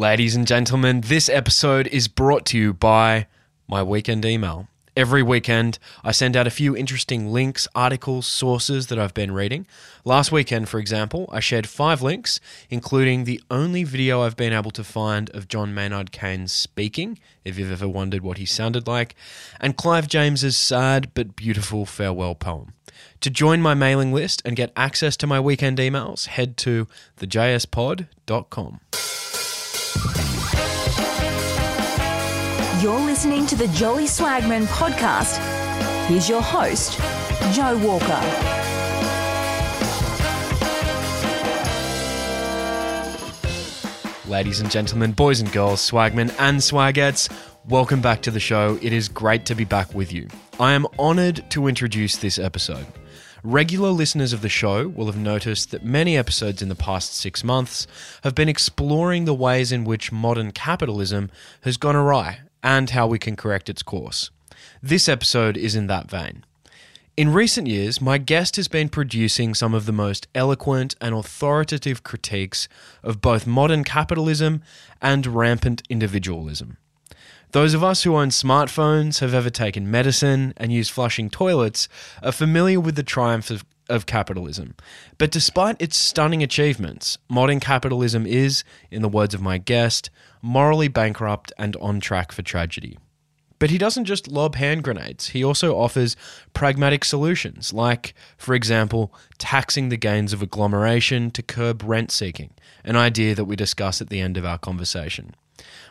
Ladies and gentlemen, this episode is brought to you by my weekend email. Every weekend, I send out a few interesting links, articles, sources that I've been reading. Last weekend, for example, I shared 5 links, including the only video I've been able to find of John Maynard Keynes speaking, if you've ever wondered what he sounded like, and Clive James's sad but beautiful farewell poem. To join my mailing list and get access to my weekend emails, head to thejspod.com. You're listening to the Jolly Swagman podcast. Here's your host, Joe Walker. Ladies and gentlemen, boys and girls, swagmen and swagettes, welcome back to the show. It is great to be back with you. I am honoured to introduce this episode. Regular listeners of the show will have noticed that many episodes in the past 6 months have been exploring the ways in which modern capitalism has gone awry and how we can correct its course. This episode is in that vein. In recent years, my guest has been producing some of the most eloquent and authoritative critiques of both modern capitalism and rampant individualism. Those of us who own smartphones, have ever taken medicine, and use flushing toilets are familiar with the triumph of capitalism. But despite its stunning achievements, modern capitalism is, in the words of my guest, morally bankrupt and on track for tragedy. But he doesn't just lob hand grenades. He also offers pragmatic solutions, like, for example, taxing the gains of agglomeration to curb rent-seeking, an idea that we discuss at the end of our conversation.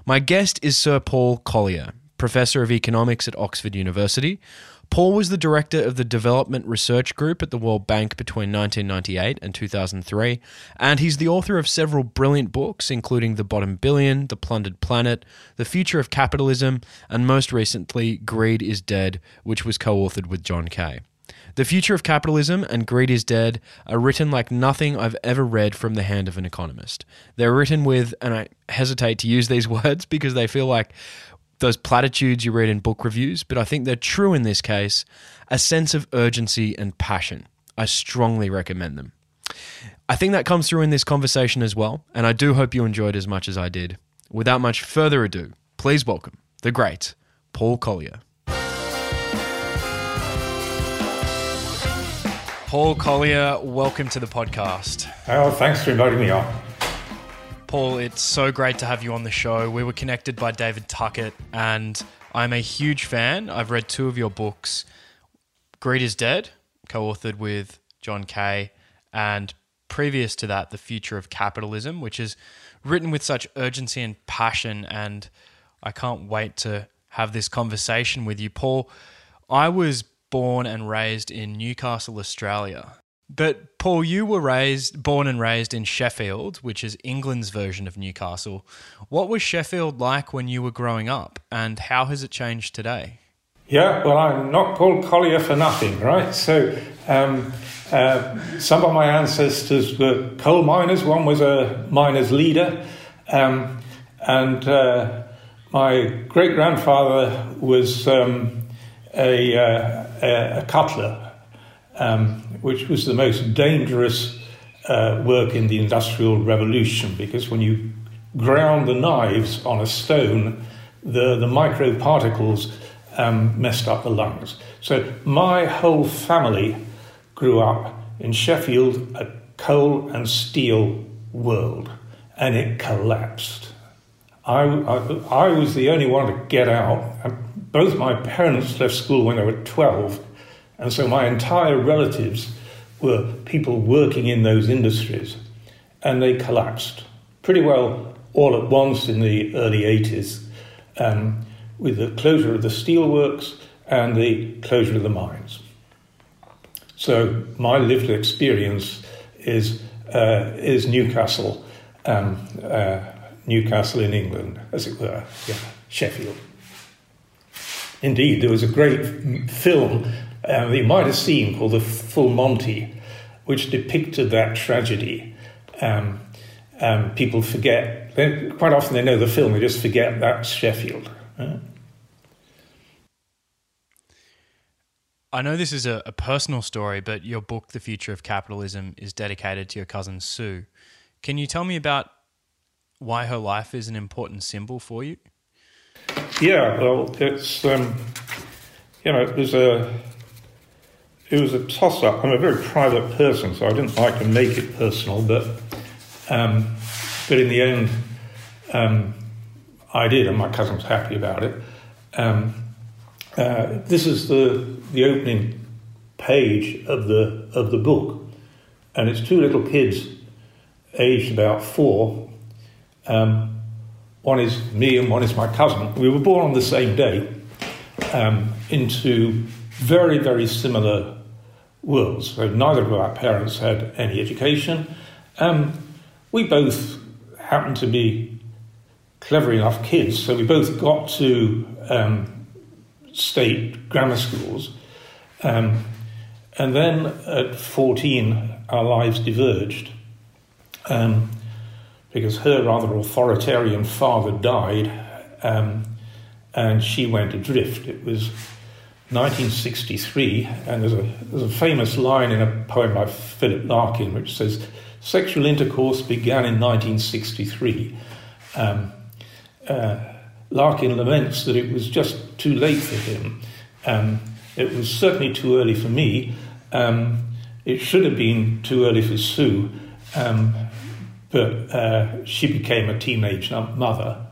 My guest is Sir Paul Collier, Professor of Economics at Oxford University. Paul was the Director of the Development Research Group at the World Bank between 1998 and 2003, and he's the author of several brilliant books, including The Bottom Billion, The Plundered Planet, The Future of Capitalism, and most recently, Greed is Dead, which was co-authored with John Kay. The Future of Capitalism and Greed is Dead are written like nothing I've ever read from the hand of an economist. They're written with, and I hesitate to use these words because they feel like those platitudes you read in book reviews, but I think they're true in this case, a sense of urgency and passion. I strongly recommend them. I think that comes through in this conversation as well, and I do hope you enjoyed as much as I did. Without much further ado, please welcome the great Paul Collier. Paul Collier, welcome to the podcast. Oh, thanks for inviting me on. Paul, it's so great to have you on the show. We were connected by David Tuckett, and I'm a huge fan. I've read 2 of your books, Greed is Dead, co-authored with John Kay, and previous to that, The Future of Capitalism, which is written with such urgency and passion, and I can't wait to have this conversation with you. Paul, I was born and raised in Newcastle, Australia. But Paul, you were born and raised in Sheffield, which is England's version of Newcastle. What was Sheffield like when you were growing up, and how has it changed today? Yeah, well, I'm not Paul Collier for nothing, right? So some of my ancestors were coal miners. One was a miners' leader. My great-grandfather was a cutler, which was the most dangerous work in the Industrial Revolution, because when you ground the knives on a stone, the microparticles messed up the lungs. So my whole family grew up in Sheffield, a coal and steel world, and it collapsed. I was the only one to get out. Both my parents left school when they were 12, and so my entire relatives were people working in those industries, and they collapsed pretty well all at once in the early 80s with the closure of the steelworks and the closure of the mines. So my lived experience is Newcastle, Newcastle in England, as it were, yeah, Sheffield. Indeed, there was a great film that you might have seen called The Full Monty, which depicted that tragedy. People forget, quite often they know the film, they just forget that's Sheffield. Right? I know this is a personal story, but your book, The Future of Capitalism, is dedicated to your cousin Sue. Can you tell me about why her life is an important symbol for you? Yeah, well, it's it was a toss-up. I'm a very private person, so I didn't like to make it personal, but in the end, I did, and my cousin's happy about it. This is the opening page of the book, and it's two little kids, aged about four. One is me, and one is my cousin. We were born on the same day into very, very similar worlds. So neither of our parents had any education. We both happened to be clever enough kids, so we both got to state grammar schools, and then at 14 our lives diverged, because her rather authoritarian father died, and she went adrift. It was 1963, and there's a famous line in a poem by Philip Larkin which says, "Sexual intercourse began in 1963. Larkin laments that it was just too late for him. It was certainly too early for me. It should have been too early for Sue, but she became a teenage mother,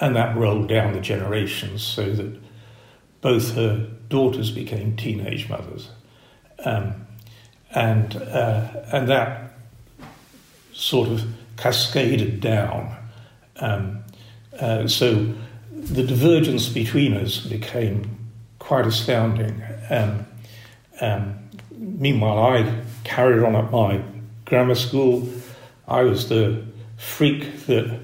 and that rolled down the generations so that both her daughters became teenage mothers. And that sort of cascaded down. So the divergence between us became quite astounding. Meanwhile, I carried on at my grammar school. I was the freak that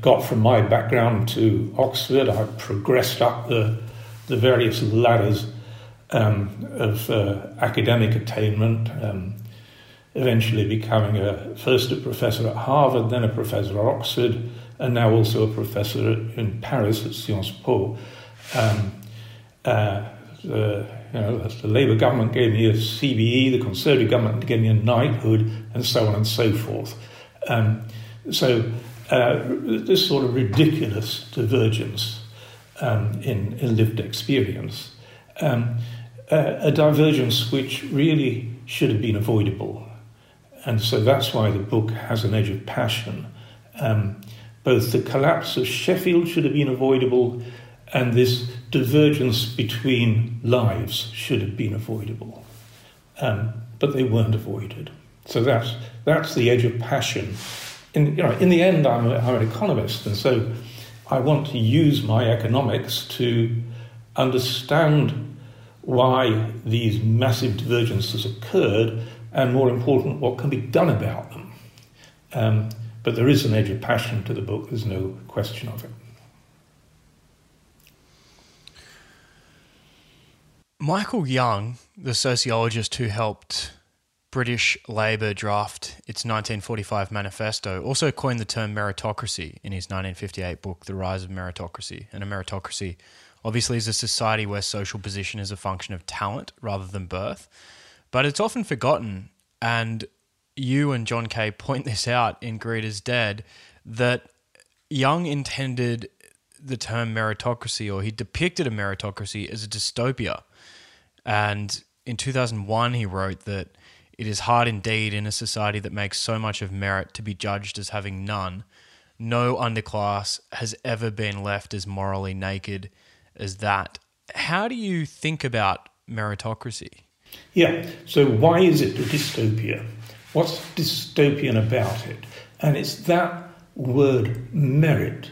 got from my background to Oxford. I progressed up the various ladders of academic attainment, eventually becoming first a professor at Harvard, then a professor at Oxford, and now also a professor in Paris at Sciences Po. The Labour government gave me a CBE, the Conservative government gave me a knighthood, and so on and so forth. So this sort of ridiculous divergence in lived experience, a divergence which really should have been avoidable. And so that's why the book has an edge of passion. Both the collapse of Sheffield should have been avoidable, and this divergence between lives should have been avoidable. But they weren't avoided. So that's the edge of passion. In the end, I'm an economist, and so I want to use my economics to understand why these massive divergences occurred, and more important, what can be done about them. But there is an edge of passion to the book, there's no question of it. Michael Young, the sociologist who helped British Labour draft its 1945 manifesto, also coined the term meritocracy in his 1958 book, The Rise of Meritocracy. And a meritocracy obviously is a society where social position is a function of talent rather than birth, but it's often forgotten, and you and John Kay point this out in Greed is Dead, that Young intended the term meritocracy, or he depicted a meritocracy as a dystopia. And in 2001, he wrote that it is hard indeed in a society that makes so much of merit to be judged as having none. No underclass has ever been left as morally naked as that. How do you think about meritocracy? Yeah, so why is it a dystopia? What's dystopian about it? And it's that word merit.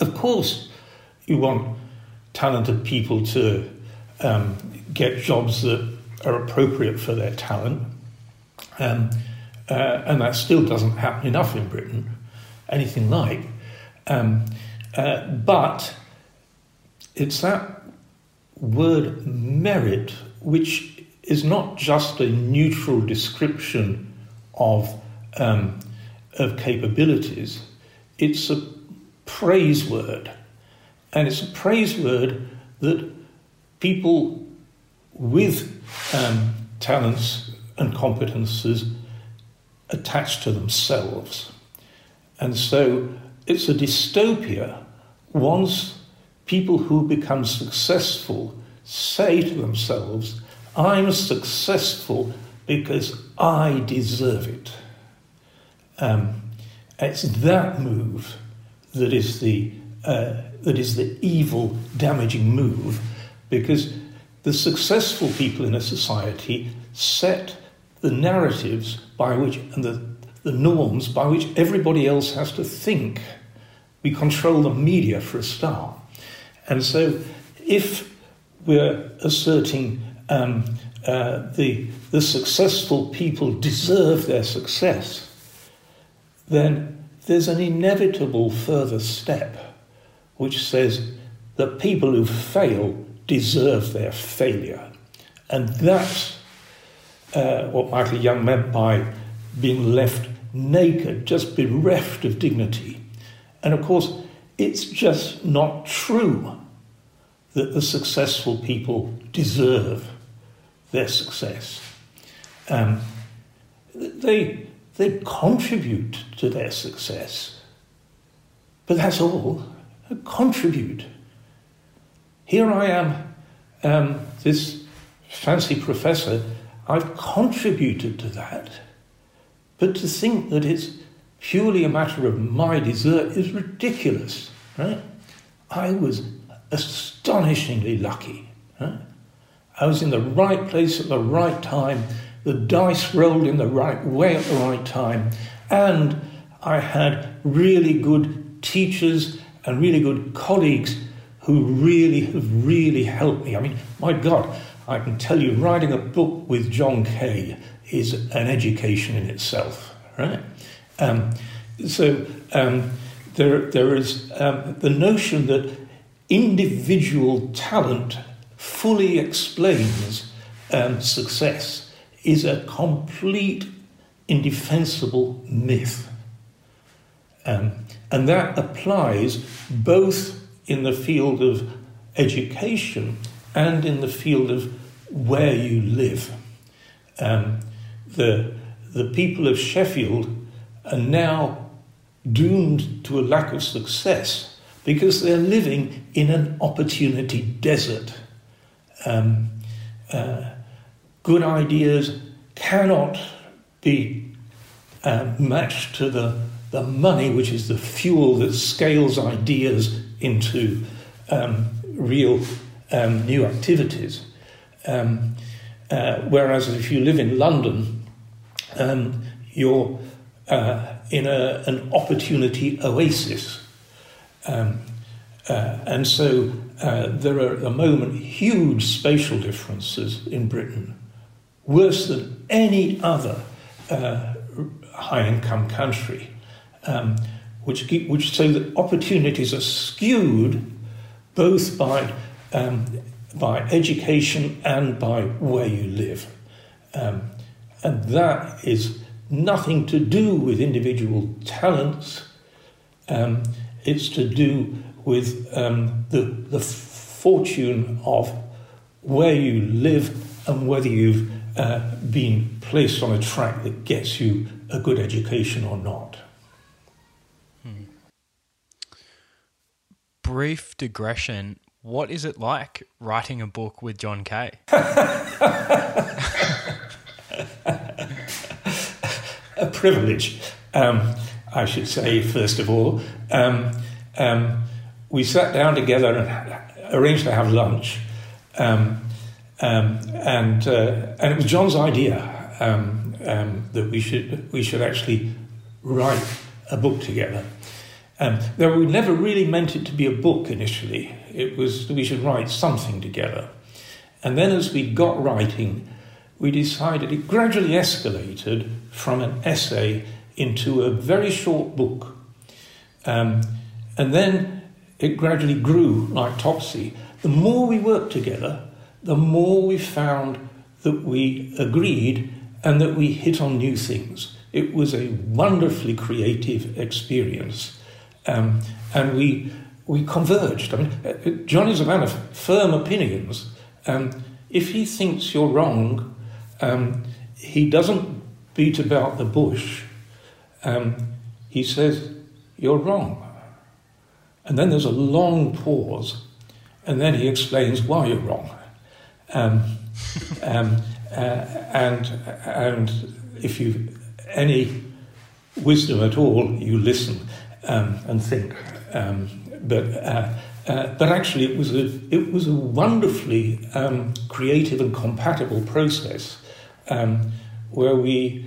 Of course, you want talented people to get jobs that are appropriate for their talent, and that still doesn't happen enough in Britain, anything like. But it's that word merit which is not just a neutral description of capabilities. It's a praise word, and it's a praise word that people with talents and competences attach to themselves. And so it's a dystopia once people who become successful say to themselves, I'm successful because I deserve it. It's that move that is the evil, damaging move, because the successful people in a society set the narratives by which and the norms by which everybody else has to think. We control the media for a start. And so if we're asserting the successful people deserve their success, then there's an inevitable further step which says the people who fail deserve their failure. And that's what Michael Young meant by being left naked, just bereft of dignity. And of course, it's just not true that the successful people deserve their success. They contribute to their success, but that's all. They contribute. Here I am, this fancy professor. I've contributed to that, but to think that it's purely a matter of my desert is ridiculous, right? I was astonishingly lucky, right? I was in the right place at the right time, the dice rolled in the right way at the right time, and I had really good teachers and really good colleagues who really have really helped me. I mean, my God, I can tell you writing a book with John Kay is an education in itself, right? There is the notion that individual talent fully explains success is a complete indefensible myth. And that applies both in the field of education and in the field of where you live. The people of Sheffield are now doomed to a lack of success because they're living in an opportunity desert. Good ideas cannot be matched to the money, which is the fuel that scales ideas into real new activities. Whereas if you live in London, you're in an opportunity oasis. And so there are at the moment huge spatial differences in Britain, worse than any other high-income country, which so that opportunities are skewed both by education and by where you live. And that is nothing to do with individual talents. It's to do with the fortune of where you live and whether you've been placed on a track that gets you a good education or not. Brief digression. What is it like writing a book with John Kay? A privilege, I should say, first of all. We sat down together and arranged to have lunch. And it was John's idea that we should actually write a book together. Though we never really meant it to be a book initially. It was we should write something together. And then as we got writing, we decided it gradually escalated from an essay into a very short book. And then it gradually grew like Topsy. The more we worked together, the more we found that we agreed and that we hit on new things. It was a wonderfully creative experience. And we converged. I mean, John is a man of firm opinions. If he thinks you're wrong, he doesn't beat about the bush. He says, you're wrong. And then there's a long pause, and then he explains why you're wrong. And if you've any wisdom at all, you listen and think. But actually, it was a wonderfully creative and compatible process where we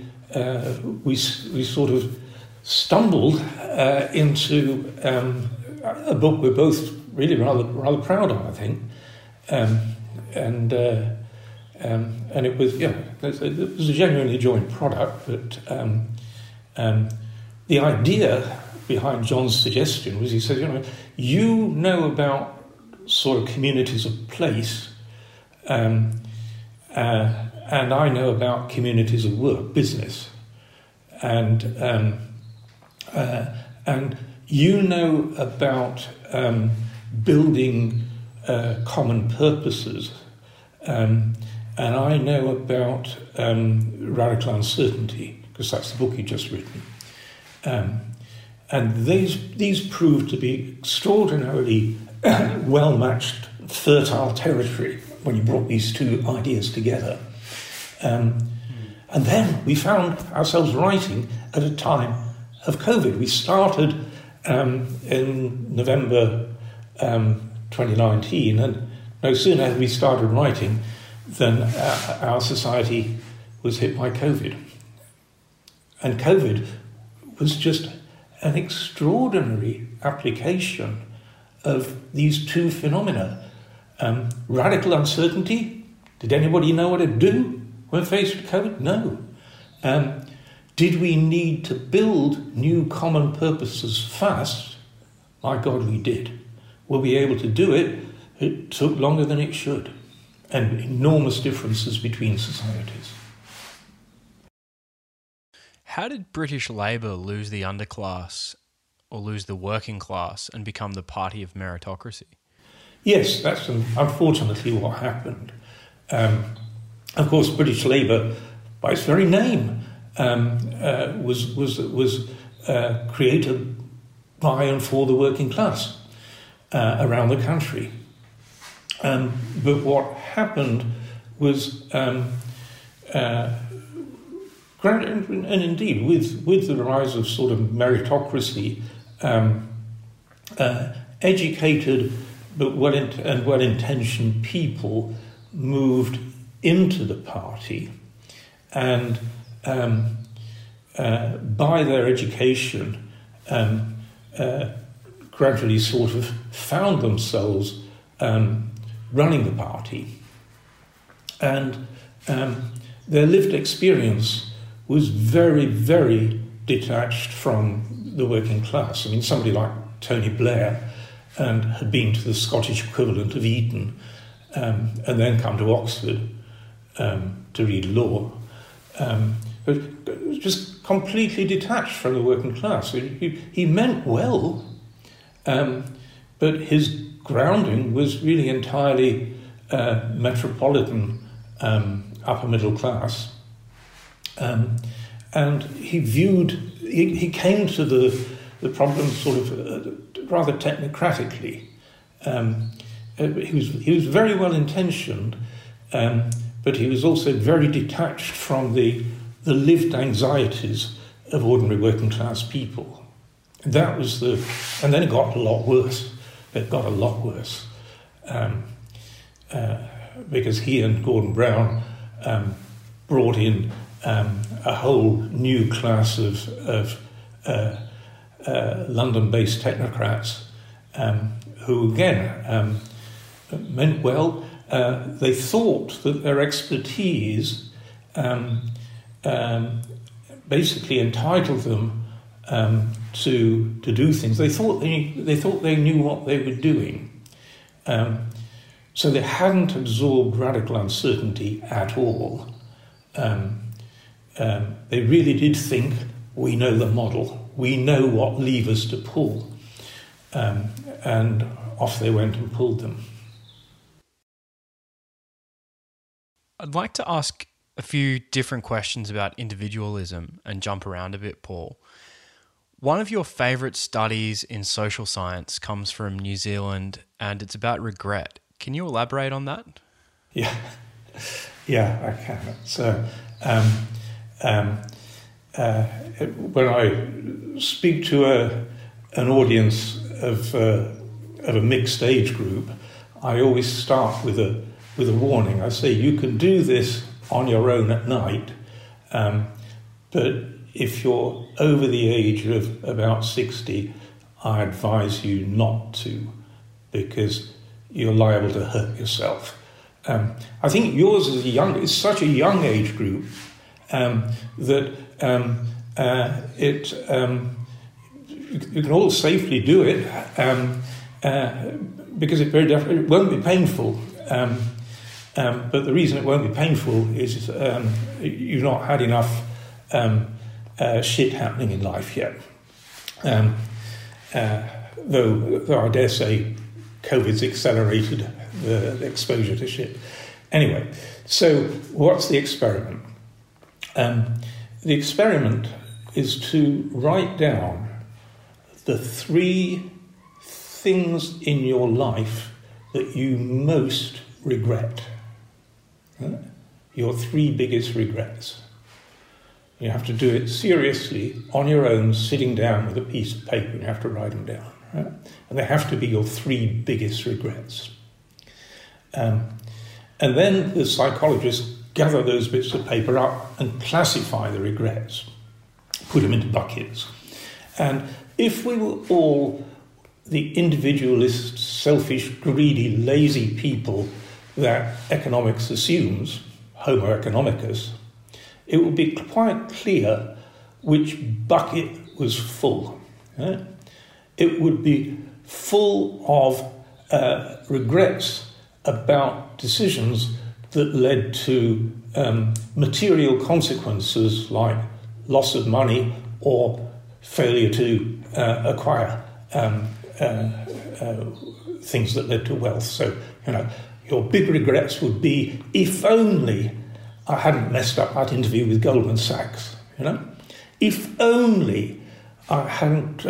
sort of stumbled into a book we're both really rather proud of, I think, and it was a genuinely joint product. But the idea behind John's suggestion was, he said, you know about sort of communities of place, and I know about communities of work, business, and you know about building common purposes, and I know about radical uncertainty, because that's the book he'd just written. And these proved to be extraordinarily well-matched, fertile territory when you brought these two ideas together. And then we found ourselves writing at a time of COVID. We started in November 2019, and no sooner had we started writing than our society was hit by COVID. And COVID was just an extraordinary application of these two phenomena. Radical uncertainty. Did anybody know what to do when faced with COVID? No. Did we need to build new common purposes fast? My God, we did. Were we able to do it? It took longer than it should. And enormous differences between societies. How did British Labour lose the underclass or lose the working class and become the party of meritocracy? Yes, that's unfortunately what happened. Of course, British Labour, by its very name, was created by and for the working class around the country. But what happened was... and indeed, with the rise of sort of meritocracy, educated but well-intentioned people moved into the party, and by their education, gradually sort of found themselves running the party, and their lived experience was very, very detached from the working class. I mean, somebody like Tony Blair and had been to the Scottish equivalent of Eton and then come to Oxford to read law. But it was just completely detached from the working class. He meant well, but his grounding was really entirely metropolitan, upper middle class. And he came to the problem sort of rather technocratically. He was very well intentioned, but he was also very detached from the lived anxieties of ordinary working class people. And then it got a lot worse. It got a lot worse because he and Gordon Brown brought in a whole new class of London-based technocrats who, again, meant well. They thought that their expertise basically entitled them to do things. They thought they knew what they were doing, so they hadn't absorbed radical uncertainty at all. They really did think, we know the model, we know what levers to pull. And off they went and pulled them. I'd like to ask a few different questions about individualism and jump around a bit, Paul. One of your favourite studies in social science comes from New Zealand, and it's about regret. Can you elaborate on that? Yeah, I can. So when I speak to an audience of a mixed age group, I always start with a warning. I say, you can do this on your own at night, but if you're over the age of about 60, I advise you not to, because you're liable to hurt yourself. I think yours is it's such a young age group that you can all safely do it because it won't be painful. But the reason it won't be painful is you've not had enough shit happening in life yet. Though I dare say COVID's accelerated the exposure to shit. Anyway, so what's the experiment? The experiment is to write down the three things in your life that you most regret. Your three biggest regrets. You have to do it seriously on your own, sitting down with a piece of paper. You have to write them down. Right? And they have to be your three biggest regrets. And then the psychologists gather those bits of paper up and classify the regrets, put them into buckets. And if we were all the individualist, selfish, greedy, lazy people that economics assumes, homo economicus, it would be quite clear which bucket was full. Right? It would be full of regrets about decisions that led to material consequences like loss of money or failure to acquire things that led to wealth. So, your big regrets would be, if only I hadn't messed up that interview with Goldman Sachs, If only I hadn't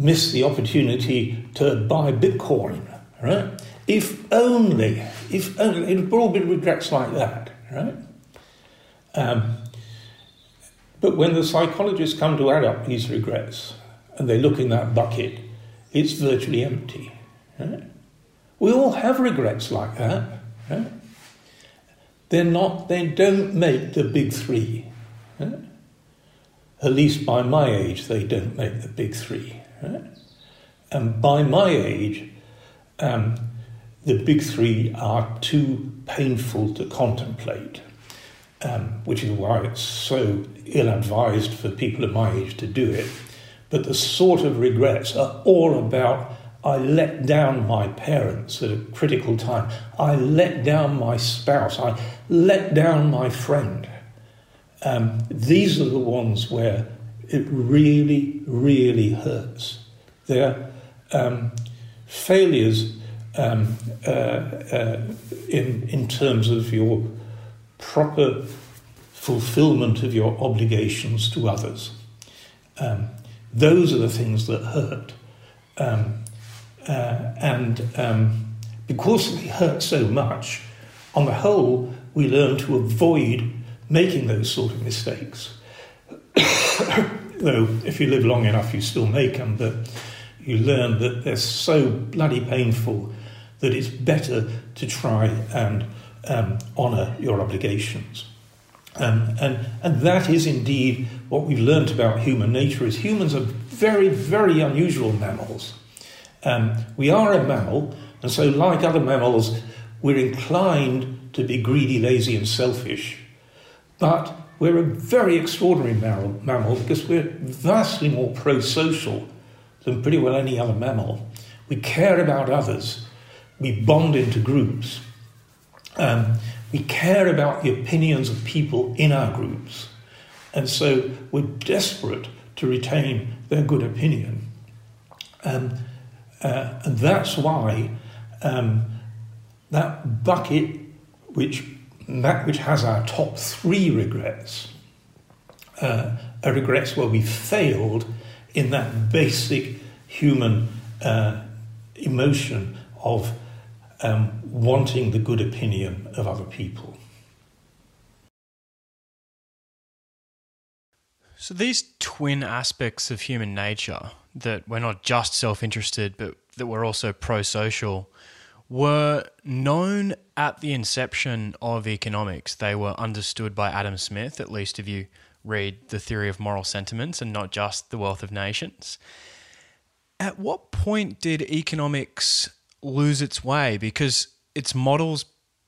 missed the opportunity to buy Bitcoin, right? If only, it would all be regrets like that, right? But when the psychologists come to add up these regrets and they look in that bucket, it's virtually empty, right? We all have regrets like that, right? They don't make the big three. Right? At least by my age, they don't make the big three. Right? And by my age, the big three are too painful to contemplate, which is why it's so ill-advised for people of my age to do it. But the sort of regrets are all about, I let down my parents at a critical time. I let down my spouse. I let down my friend. These are the ones where it really, really hurts. They're failures in terms of your proper fulfillment of your obligations to others. Those are the things that hurt. And because they hurt so much, on the whole, we learn to avoid making those sort of mistakes. Though, if you live long enough, you still make them, but you learn that they're so bloody painful that it's better to try and honour your obligations. And that is indeed what we've learned about human nature, is humans are very, very unusual mammals. We are a mammal, and so like other mammals, we're inclined to be greedy, lazy and selfish. But we're a very extraordinary mammal because we're vastly more pro-social than pretty well any other mammal. We care about others. We bond into groups. We care about the opinions of people in our groups. And so we're desperate to retain their good opinion. And that's why that bucket, which has our top three regrets, a regrets where we failed in that basic human emotion of wanting the good opinion of other people. So these twin aspects of human nature, that we're not just self-interested, but that we're also pro-social, were known at the inception of economics. They were understood by Adam Smith, at least if you read The Theory of Moral Sentiments and not just The Wealth of Nations. At what point did economics lose its way? Because its models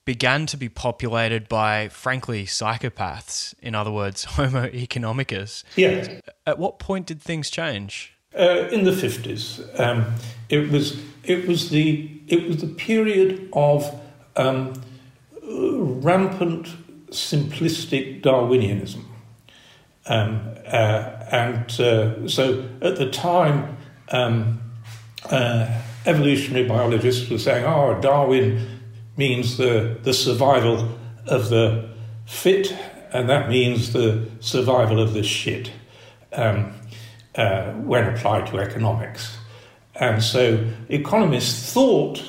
began to be populated by, frankly, psychopaths, in other words, homo economicus. Yeah. At what point did things change? In the 50s, it was the period of rampant simplistic Darwinianism, and so at the time, evolutionary biologists were saying, "Oh, Darwin means the survival of the fit, and that means the survival of the shit." When applied to economics. And so economists thought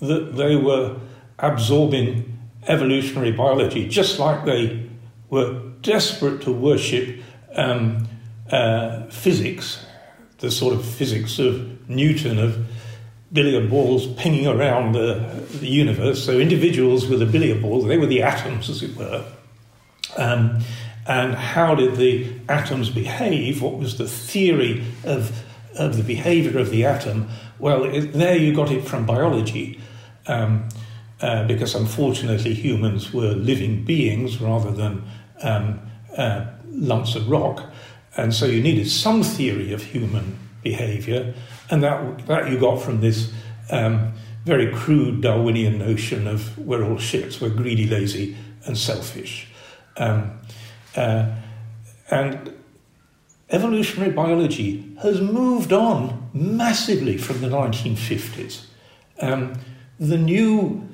that they were absorbing evolutionary biology, just like they were desperate to worship physics, the sort of physics of Newton, of billiard balls pinging around the universe. So individuals were the billiard balls, they were the atoms, as it were. And how did the atoms behave? What was the theory of the behaviour of the atom? Well, there you got it from biology, because unfortunately humans were living beings rather than lumps of rock. And so you needed some theory of human behaviour, and that you got from this very crude Darwinian notion of we're all shits, we're greedy, lazy and selfish. And evolutionary biology has moved on massively from the 1950s. The new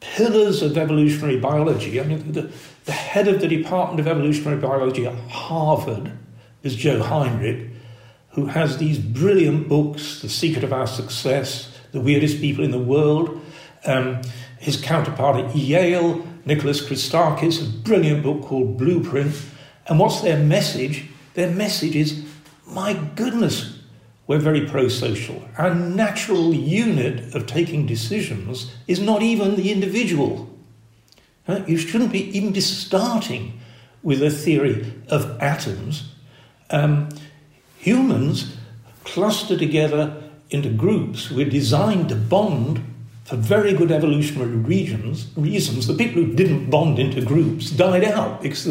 pillars of evolutionary biology, I mean, the head of the Department of Evolutionary Biology at Harvard is Joe Heinrich, who has these brilliant books, The Secret of Our Success, The Weirdest People in the World. His counterpart at Yale, Nicholas Christakis, a brilliant book called Blueprint. And what's their message? Their message is, my goodness, we're very pro-social. Our natural unit of taking decisions is not even the individual. You shouldn't be even be starting with a theory of atoms. Humans cluster together into groups. We're designed to bond for very good evolutionary reasons. The people who didn't bond into groups died out because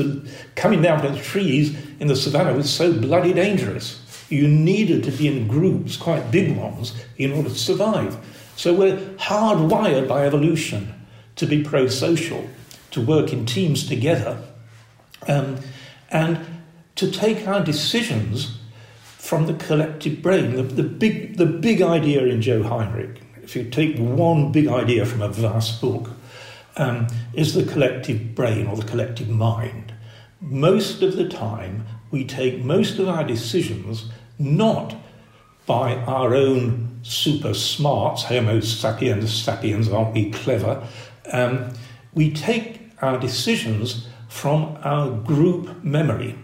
coming down from the trees in the savannah was so bloody dangerous. You needed to be in groups, quite big ones, in order to survive. So we're hardwired by evolution to be pro-social, to work in teams together, and to take our decisions from the collective brain. The big idea in Joe Heinrich, if you take one big idea from a vast book, is the collective brain or the collective mind. Most of the time, we take most of our decisions not by our own super smarts, homo sapiens sapiens, aren't we clever? We take our decisions from our group memory.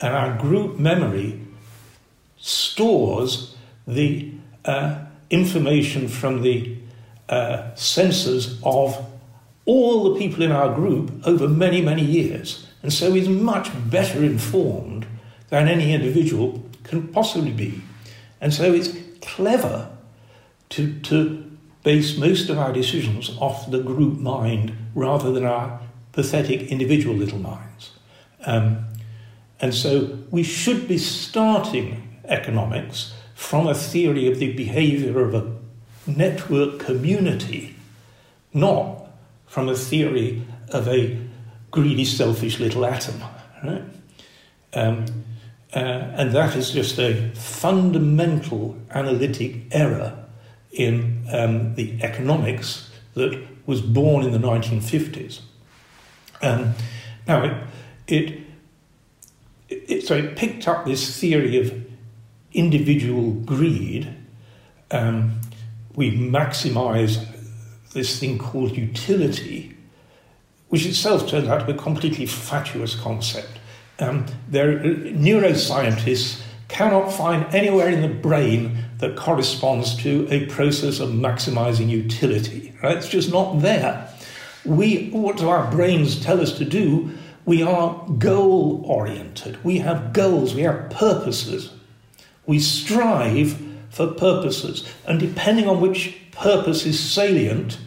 And our group memory stores the information from the senses of all the people in our group over many, many years. And so is much better informed than any individual can possibly be. And so it's clever to base most of our decisions off the group mind rather than our pathetic individual little minds. And so we should be starting economics from a theory of the behaviour of a network community, not from a theory of a greedy, selfish little atom. Right? And that is just a fundamental analytic error in the economics that was born in the 1950s. Now, it So it picked up this theory of individual greed. We maximise this thing called utility, which itself turned out to be a completely fatuous concept. Neuroscientists cannot find anywhere in the brain that corresponds to a process of maximising utility. Right? It's just not there. What do our brains tell us to do? We are goal-oriented. We have goals. We have purposes. We strive for purposes. And depending on which purpose is salient,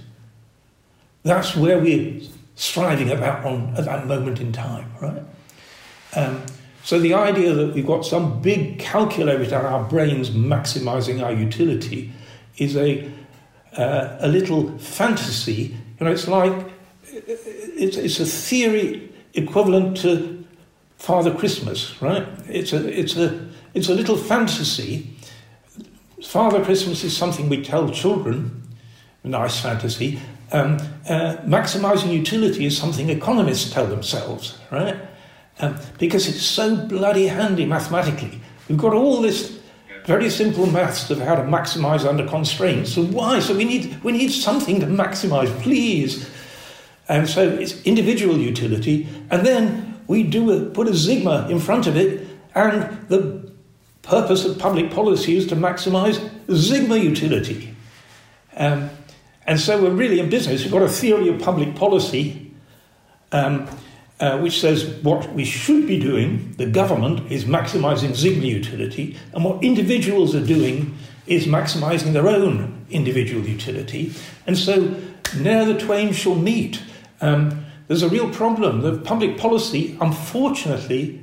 that's where we're striving at that moment in time, right? So the idea that we've got some big calculator in our brains maximising our utility is a little fantasy. You know, it's a theory equivalent to Father Christmas, right? It's a little fantasy. Father Christmas is something we tell children. Nice fantasy. Maximising utility is something economists tell themselves, right? Because it's so bloody handy mathematically. We've got all this very simple maths of how to maximise under constraints. So why? So we need something to maximise, please. And so it's individual utility. And then we put a sigma in front of it, and the purpose of public policy is to maximise sigma utility. And so we're really in business. We've got a theory of public policy, which says what we should be doing, the government, is maximising sigma utility, and what individuals are doing is maximising their own individual utility. And so ne'er the twain shall meet. There's a real problem. The public policy, unfortunately,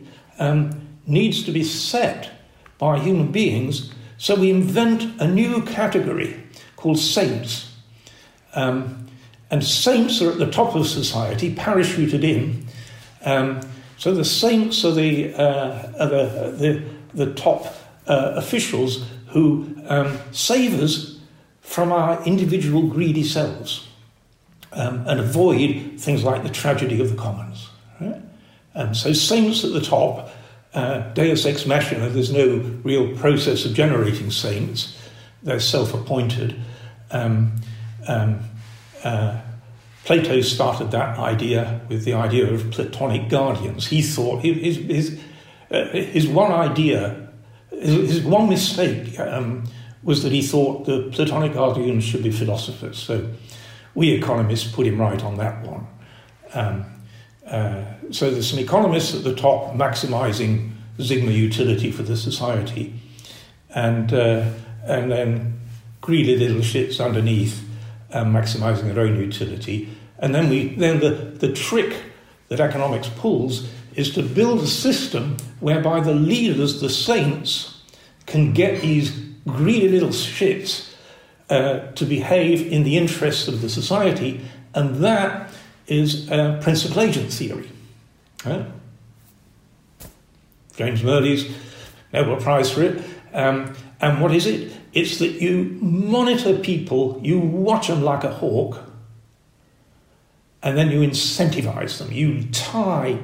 needs to be set by human beings, so we invent a new category called saints. And saints are at the top of society, parachuted in. So the saints are the top officials who save us from our individual greedy selves and avoid things like the tragedy of the commons. Right? So saints at the top, deus ex machina, there's no real process of generating saints. They're self-appointed. Plato started that idea with the idea of Platonic guardians. He thought his one idea, his one mistake was that he thought the Platonic guardians should be philosophers. So we economists put him right on that one. So there's some economists at the top maximising sigma utility for the society, and then greedy little shits underneath maximising their own utility. And then the trick that economics pulls is to build a system whereby the leaders, the saints, can get these greedy little shits to behave in the interests of the society, and that is principal agent theory. Right? James Murray's Nobel Prize for it. And what is it? It's that you monitor people, you watch them like a hawk, and then you incentivize them. You tie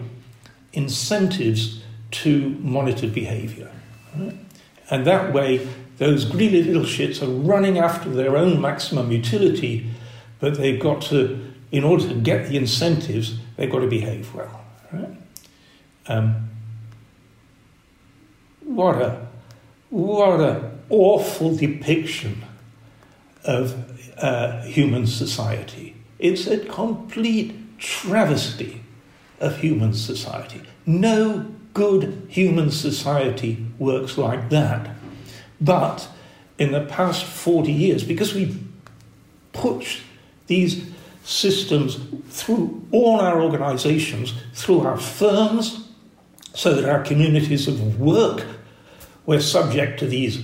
incentives to monitored behavior. Right? And that way, those greedy little shits are running after their own maximum utility, but they've got to, in order to get the incentives, they've got to behave well. Right? What a awful depiction of human society. It's a complete travesty of human society. No good human society works like that. But in the past 40 years, because we pushed these systems through all our organisations, through our firms, so that our communities of work were subject to these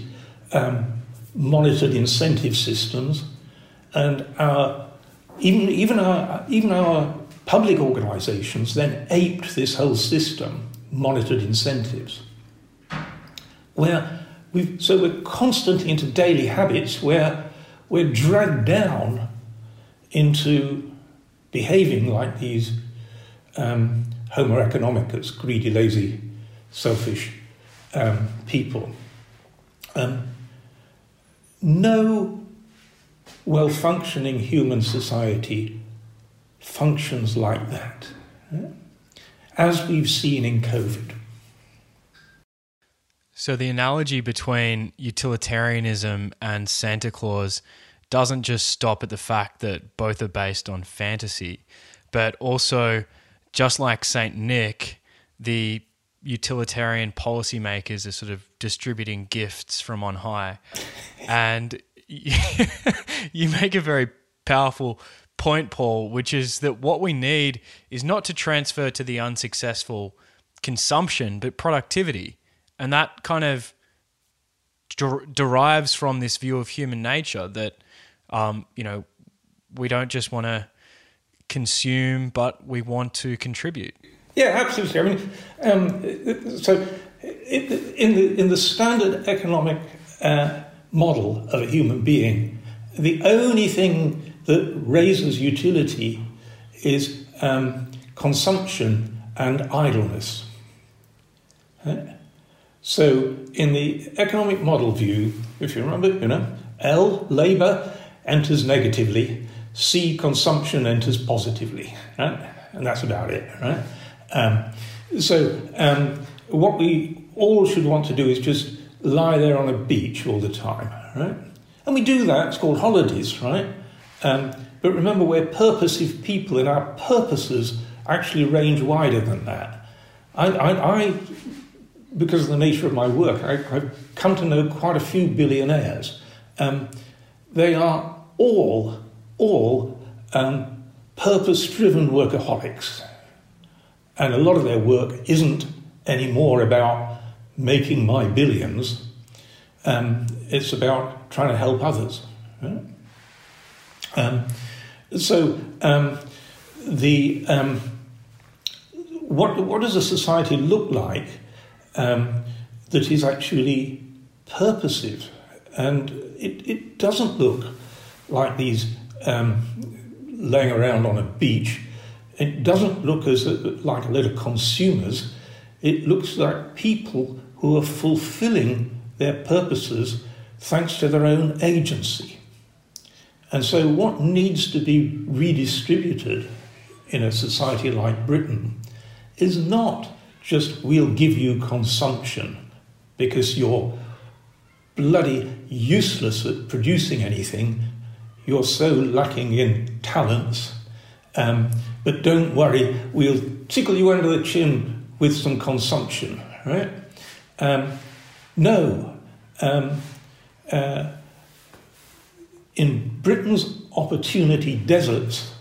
monitored incentive systems, and even our public organisations then aped this whole system, monitored incentives. So we're constantly into daily habits where we're dragged down into behaving like these Homo economicus, greedy, lazy selfish people. No well-functioning human society functions like that, as we've seen in COVID. So the analogy between utilitarianism and Santa Claus doesn't just stop at the fact that both are based on fantasy, but also, just like Saint Nick, the utilitarian policymakers are sort of distributing gifts from on high. And you make a very powerful point, Paul, which is that what we need is not to transfer to the unsuccessful consumption, but productivity. And that kind of derives from this view of human nature that, we don't just want to consume, but we want to contribute. Yeah, absolutely. I mean, so in the standard economic model of a human being, the only thing that raises utility is consumption and idleness. Right? So in the economic model view, if you remember, L, labour, enters negatively, C, consumption, enters positively, right? And that's about it, right? So what we all should want to do is just lie there on a beach all the time, right? And we do that, it's called holidays, right? But remember, we're purposive people, and our purposes actually range wider than that. I because of the nature of my work, I've come to know quite a few billionaires. They are all purpose-driven workaholics. And a lot of their work isn't anymore about making my billions. It's about trying to help others. Right? So what does a society look like that is actually purposive? And it doesn't look like these laying around on a beach. It doesn't look like a lot of consumers. It looks like people who are fulfilling their purposes thanks to their own agency. And so what needs to be redistributed in a society like Britain is not just we'll give you consumption because you're bloody useless at producing anything, you're so lacking in talents, but don't worry, we'll tickle you under the chin with some consumption, right? No, in Britain's opportunity deserts,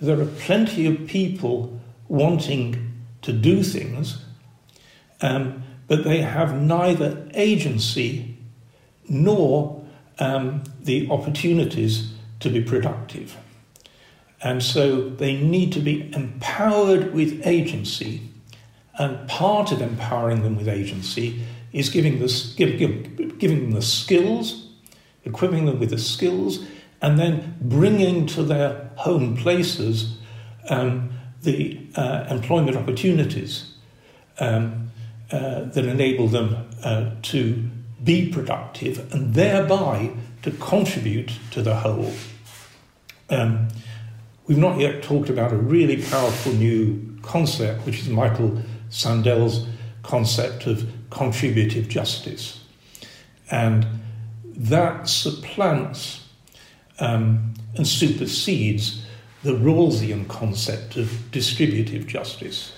there are plenty of people wanting to do things, but they have neither agency nor the opportunities to be productive. And so they need to be empowered with agency, and part of empowering them with agency is giving them the skills, equipping them with the skills, and then bringing to their home places the employment opportunities that enable them to be productive and thereby to contribute to the whole. We've not yet talked about a really powerful new concept, which is Michael Sandel's concept of contributive justice. And that supplants and supersedes the Rawlsian concept of distributive justice.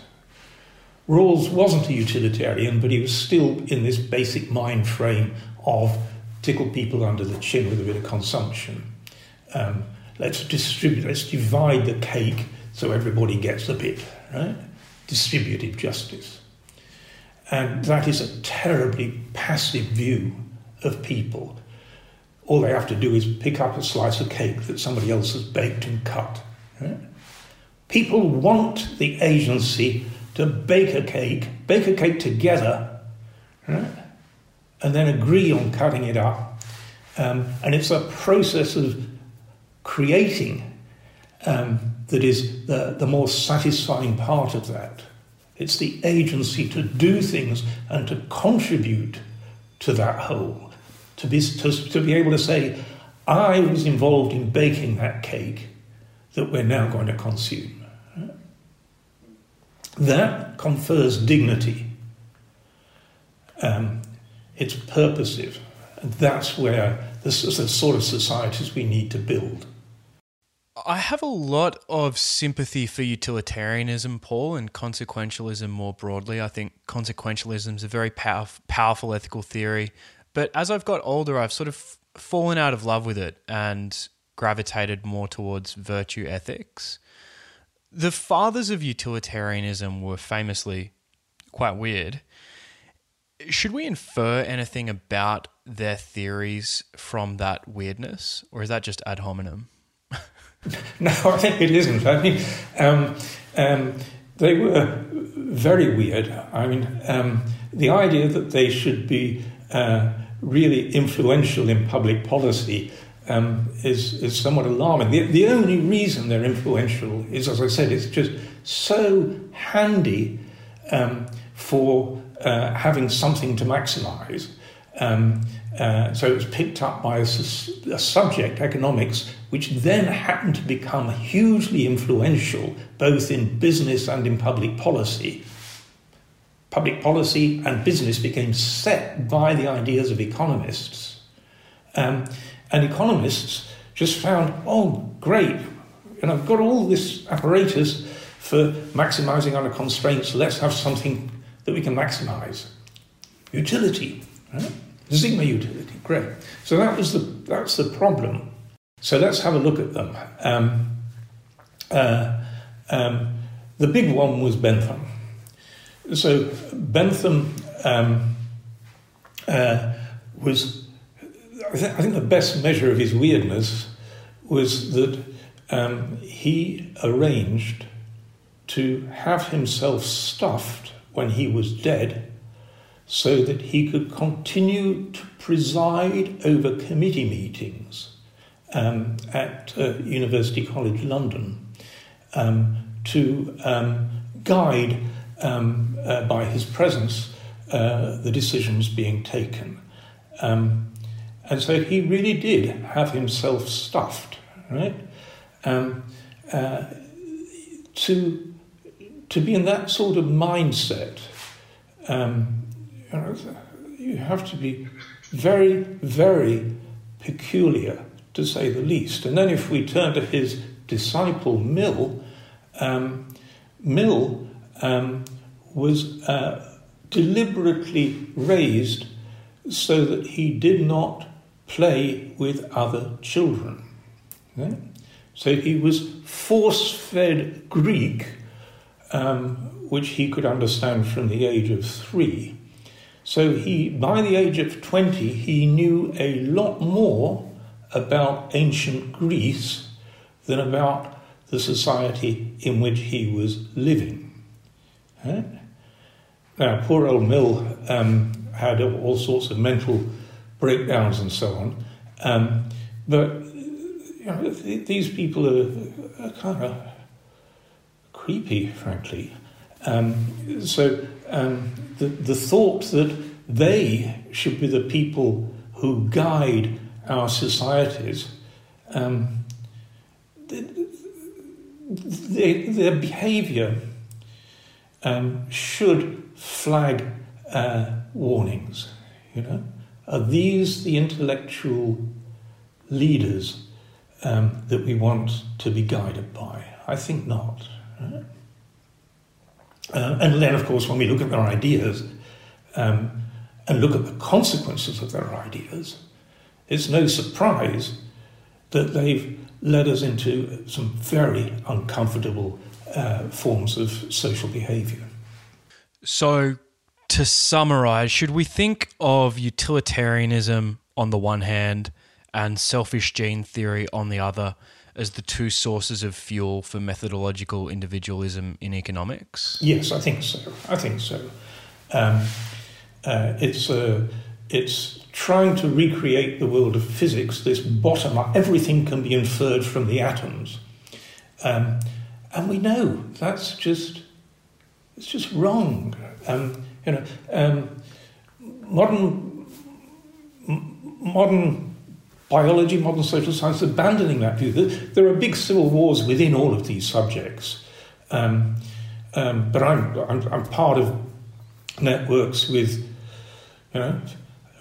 Rawls wasn't a utilitarian, but he was still in this basic mind frame of tickle people under the chin with a bit of consumption. Let's divide the cake so everybody gets a bit, right? Distributive justice. And that is a terribly passive view of people. All they have to do is pick up a slice of cake that somebody else has baked and cut. Right? People want the agency to bake a cake together, right? And then agree on cutting it up. And it's a process of creating that is the more satisfying part of that. It's the agency to do things and to contribute to that whole. To be able to say, I was involved in baking that cake that we're now going to consume. That confers dignity. It's purposive. And that's where this is the sort of societies we need to build. I have a lot of sympathy for utilitarianism, Paul, and consequentialism more broadly. I think consequentialism is a very powerful ethical theory. But as I've got older, I've sort of fallen out of love with it and gravitated more towards virtue ethics. The fathers of utilitarianism were famously quite weird. Should we infer anything about their theories from that weirdness, or is that just ad hominem? No, I think it isn't. I mean, they were very weird. I mean, the idea that they should be really influential in public policy is somewhat alarming. The only reason they're influential is, as I said, it's just so handy for having something to maximise. So it was picked up by a subject, economics, which then happened to become hugely influential both in business and in public policy. Public policy and business became set by the ideas of economists. And economists just found, oh, great, and I've got all this apparatus for maximising under constraints, so let's have something that we can maximise. Utility. Right? Sigma utility, great. So that's the problem. So let's have a look at them. The big one was Bentham. So Bentham was, I think the best measure of his weirdness was that he arranged to have himself stuffed when he was dead, so that he could continue to preside over committee meetings at University College London to guide by his presence the decisions being taken. And so he really did have himself stuffed, right? To be in that sort of mindset, you have to be very, very peculiar, to say the least. And then if we turn to his disciple Mill, Mill was deliberately raised so that he did not play with other children. Okay? So he was force-fed Greek, which he could understand from the age of 3. So he, by the age of 20, he knew a lot more about ancient Greece than about the society in which he was living. Right? Now, poor old Mill had all sorts of mental breakdowns and so on, but you know, these people are kind of creepy, frankly. The thought that they should be the people who guide our societies, their behaviour should flag warnings. You know, are these the intellectual leaders that we want to be guided by? I think not. Right? And then, of course, when we look at their ideas and look at the consequences of their ideas, it's no surprise that they've led us into some very uncomfortable forms of social behaviour. So, to summarise, should we think of utilitarianism on the one hand and selfish gene theory on the other as the two sources of fuel for methodological individualism in economics? Yes, I think so. It's trying to recreate the world of physics, this bottom-up, everything can be inferred from the atoms. And we know that's just It's just wrong. Modern biology, modern social science, abandoning that view. There are big civil wars within all of these subjects. But I'm part of networks with,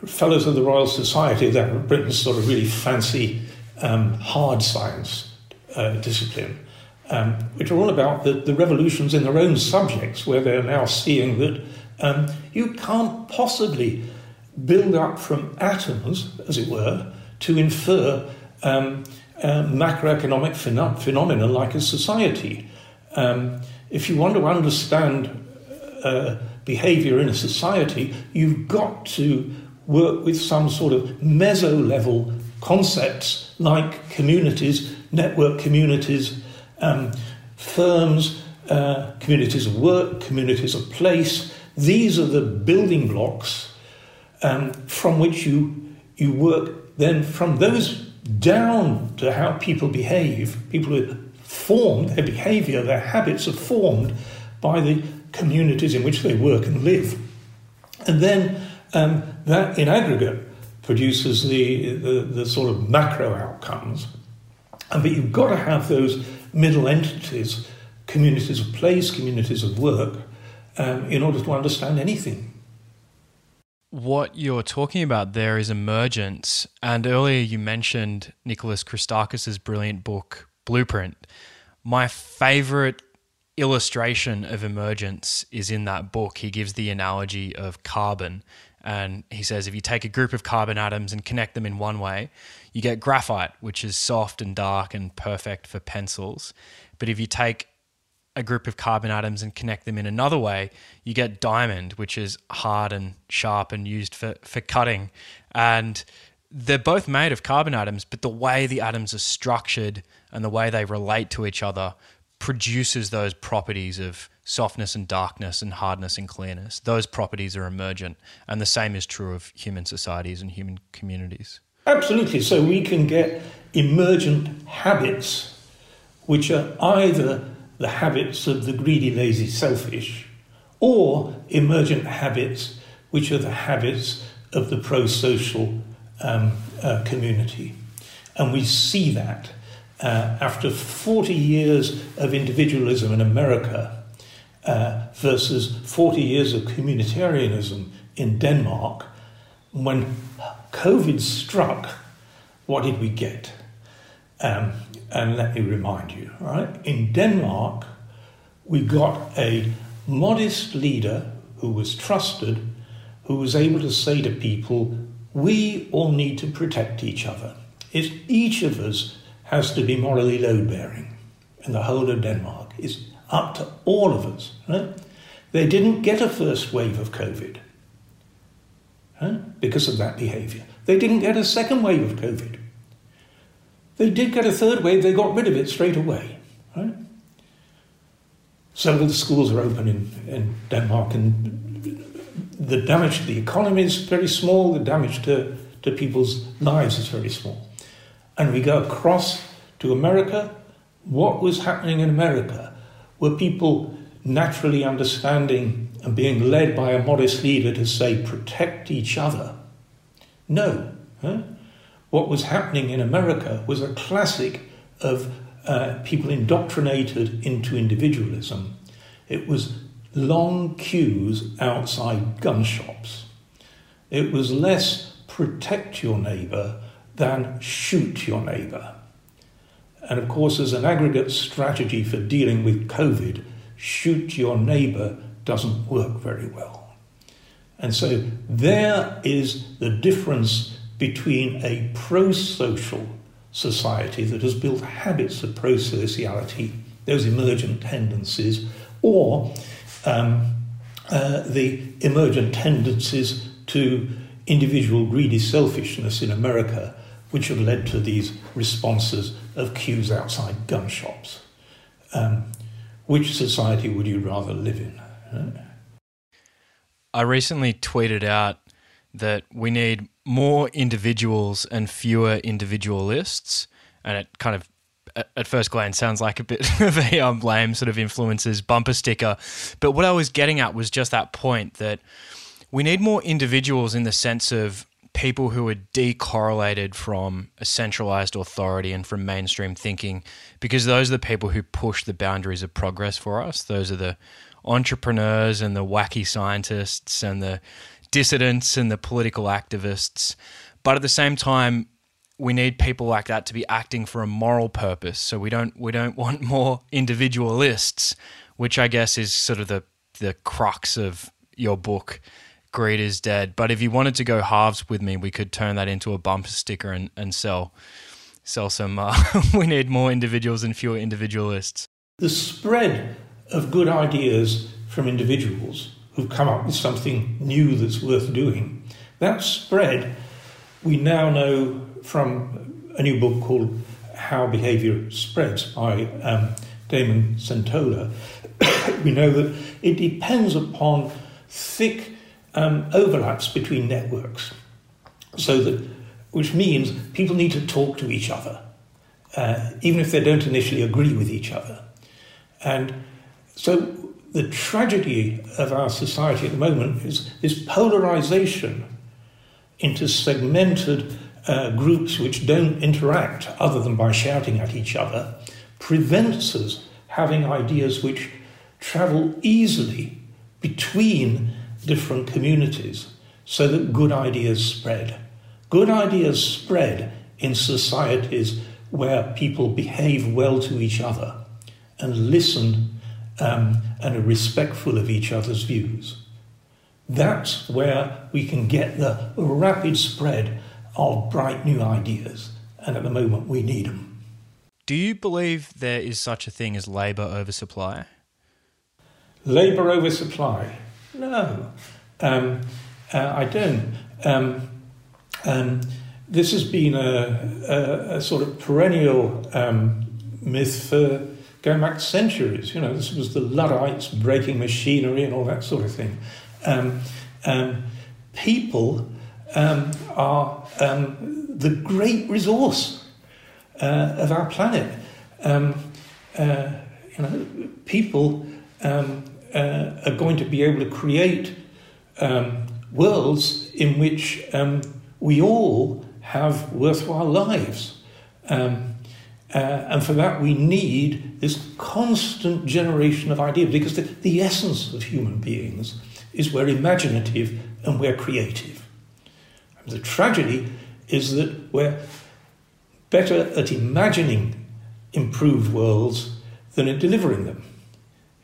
fellows of the Royal Society, that Britain's sort of really fancy hard science discipline, which are all about the revolutions in their own subjects, where they're now seeing that you can't possibly build up from atoms, as it were, to infer macroeconomic phenomena like a society. If you want to understand behaviour in a society, you've got to work with some sort of meso-level concepts like communities, network communities, firms, communities of work, communities of place. These are the building blocks from which you work. Then from those down to how people behave, people who are formed, their behaviour, their habits are formed by the communities in which they work and live. And then that in aggregate produces the sort of macro outcomes. But you've got to have those middle entities, communities of place, communities of work, in order to understand anything. What you're talking about there is emergence. And earlier you mentioned Nicholas Christakis' brilliant book, Blueprint. My favourite illustration of emergence is in that book. He gives the analogy of carbon. And he says if you take a group of carbon atoms and connect them in one way, you get graphite, which is soft and dark and perfect for pencils. But if you take a group of carbon atoms and connect them in another way, you get diamond, which is hard and sharp and used for cutting. And they're both made of carbon atoms, but the way the atoms are structured and the way they relate to each other produces those properties of softness and darkness and hardness and clearness. Those properties are emergent. And the same is true of human societies and human communities. Absolutely. So we can get emergent habits, which are either the habits of the greedy, lazy, selfish, or emergent habits, which are the habits of the pro-social community. And we see that. After 40 years of individualism in America versus 40 years of communitarianism in Denmark, when COVID struck, what did we get? And let me remind you, right? In Denmark, we got a modest leader who was trusted, who was able to say to people, we all need to protect each other. It's each of us has to be morally load-bearing in the whole of Denmark. It's up to all of us. Right? They didn't get a first wave of COVID because of that behaviour. They didn't get a second wave of COVID. They did get a third wave. They got rid of it straight away. Right? Several schools are open in Denmark, and the damage to the economy is very small. The damage to people's lives is very small. And we go across to America. What was happening in America? Were people naturally understanding and being led by a modest leader to say, protect each other? No. Huh? What was happening in America was a classic of people indoctrinated into individualism. It was long queues outside gun shops. It was less protect your neighbour than shoot your neighbour. And of course, as an aggregate strategy for dealing with COVID, shoot your neighbour doesn't work very well. And so there is the difference between a pro-social society that has built habits of pro-sociality, those emergent tendencies, or the emergent tendencies to individual greedy selfishness in America, which have led to these responses of queues outside gun shops. Which society would you rather live in? I recently tweeted out that we need more individuals and fewer individualists, and it kind of at first glance sounds like a bit of a lame sort of influencer's bumper sticker. But what I was getting at was just that point that we need more individuals in the sense of people who are decorrelated from a centralized authority and from mainstream thinking, because those are the people who push the boundaries of progress for us. Those are the entrepreneurs and the wacky scientists and the dissidents and the political activists. But at the same time, we need people like that to be acting for a moral purpose. So we don't want more individualists, which I guess is sort of the crux of your book, Greed is Dead. But if you wanted to go halves with me, we could turn that into a bumper sticker and sell some, we need more individuals and fewer individualists. The spread of good ideas from individuals who've come up with something new that's worth doing, that spread we now know from a new book called How Behavior Spreads by Damon Centola. We know that it depends upon thick overlaps between networks, so that, which means people need to talk to each other, even if they don't initially agree with each other. And so the tragedy of our society at the moment is this polarization into segmented groups which don't interact other than by shouting at each other, prevents us having ideas which travel easily between different communities so that good ideas spread. Good ideas spread in societies where people behave well to each other and listen and are respectful of each other's views. That's where we can get the rapid spread of bright new ideas, and at the moment we need them. Do you believe there is such a thing as labour oversupply? Labour oversupply? No, I don't. This has been a sort of perennial myth for going back centuries. You know, this was the Luddites breaking machinery and all that sort of thing. People are the great resource of our planet. People are going to be able to create worlds in which we all have worthwhile lives. And for that we need this constant generation of ideas, because the essence of human beings is we're imaginative and we're creative. And the tragedy is that we're better at imagining improved worlds than at delivering them.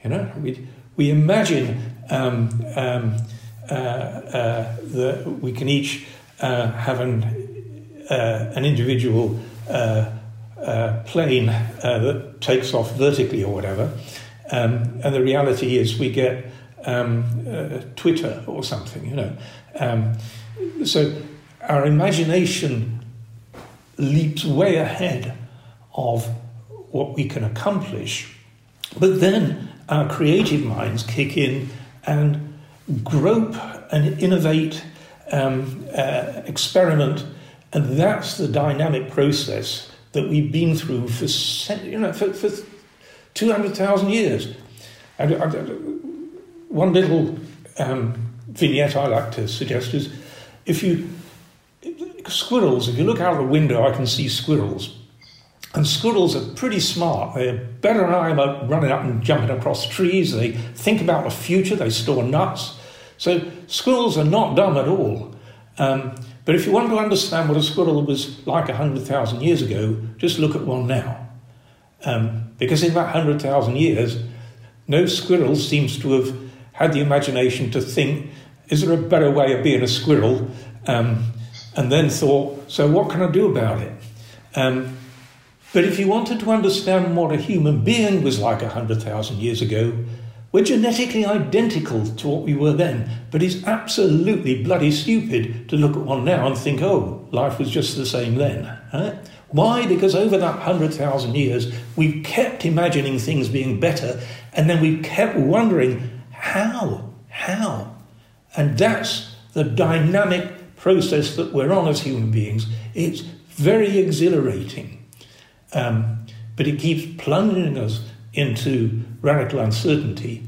You know, we imagine that we can each have an individual plane that takes off vertically or whatever, and the reality is we get Twitter or something, you know. So our imagination leaps way ahead of what we can accomplish, but then our creative minds kick in and grope and innovate, experiment, and that's the dynamic process that we've been through for 200,000 years. One little vignette I like to suggest is, if you look out of the window, I can see squirrels. And squirrels are pretty smart. They're better than I am at running up and jumping across trees. They think about the future. They store nuts. So squirrels are not dumb at all. But if you want to understand what a squirrel was like 100,000 years ago, just look at one now. Because in that 100,000 years, no squirrel seems to have had the imagination to think, is there a better way of being a squirrel? And then thought, so what can I do about it? But if you wanted to understand what a human being was like 100,000 years ago, we're genetically identical to what we were then, but it's absolutely bloody stupid to look at one now and think, oh, life was just the same then. Huh? Why? Because over that 100,000 years, we've kept imagining things being better, and then we've kept wondering, how? And that's the dynamic process that we're on as human beings. It's very exhilarating. but it keeps plunging us into radical uncertainty.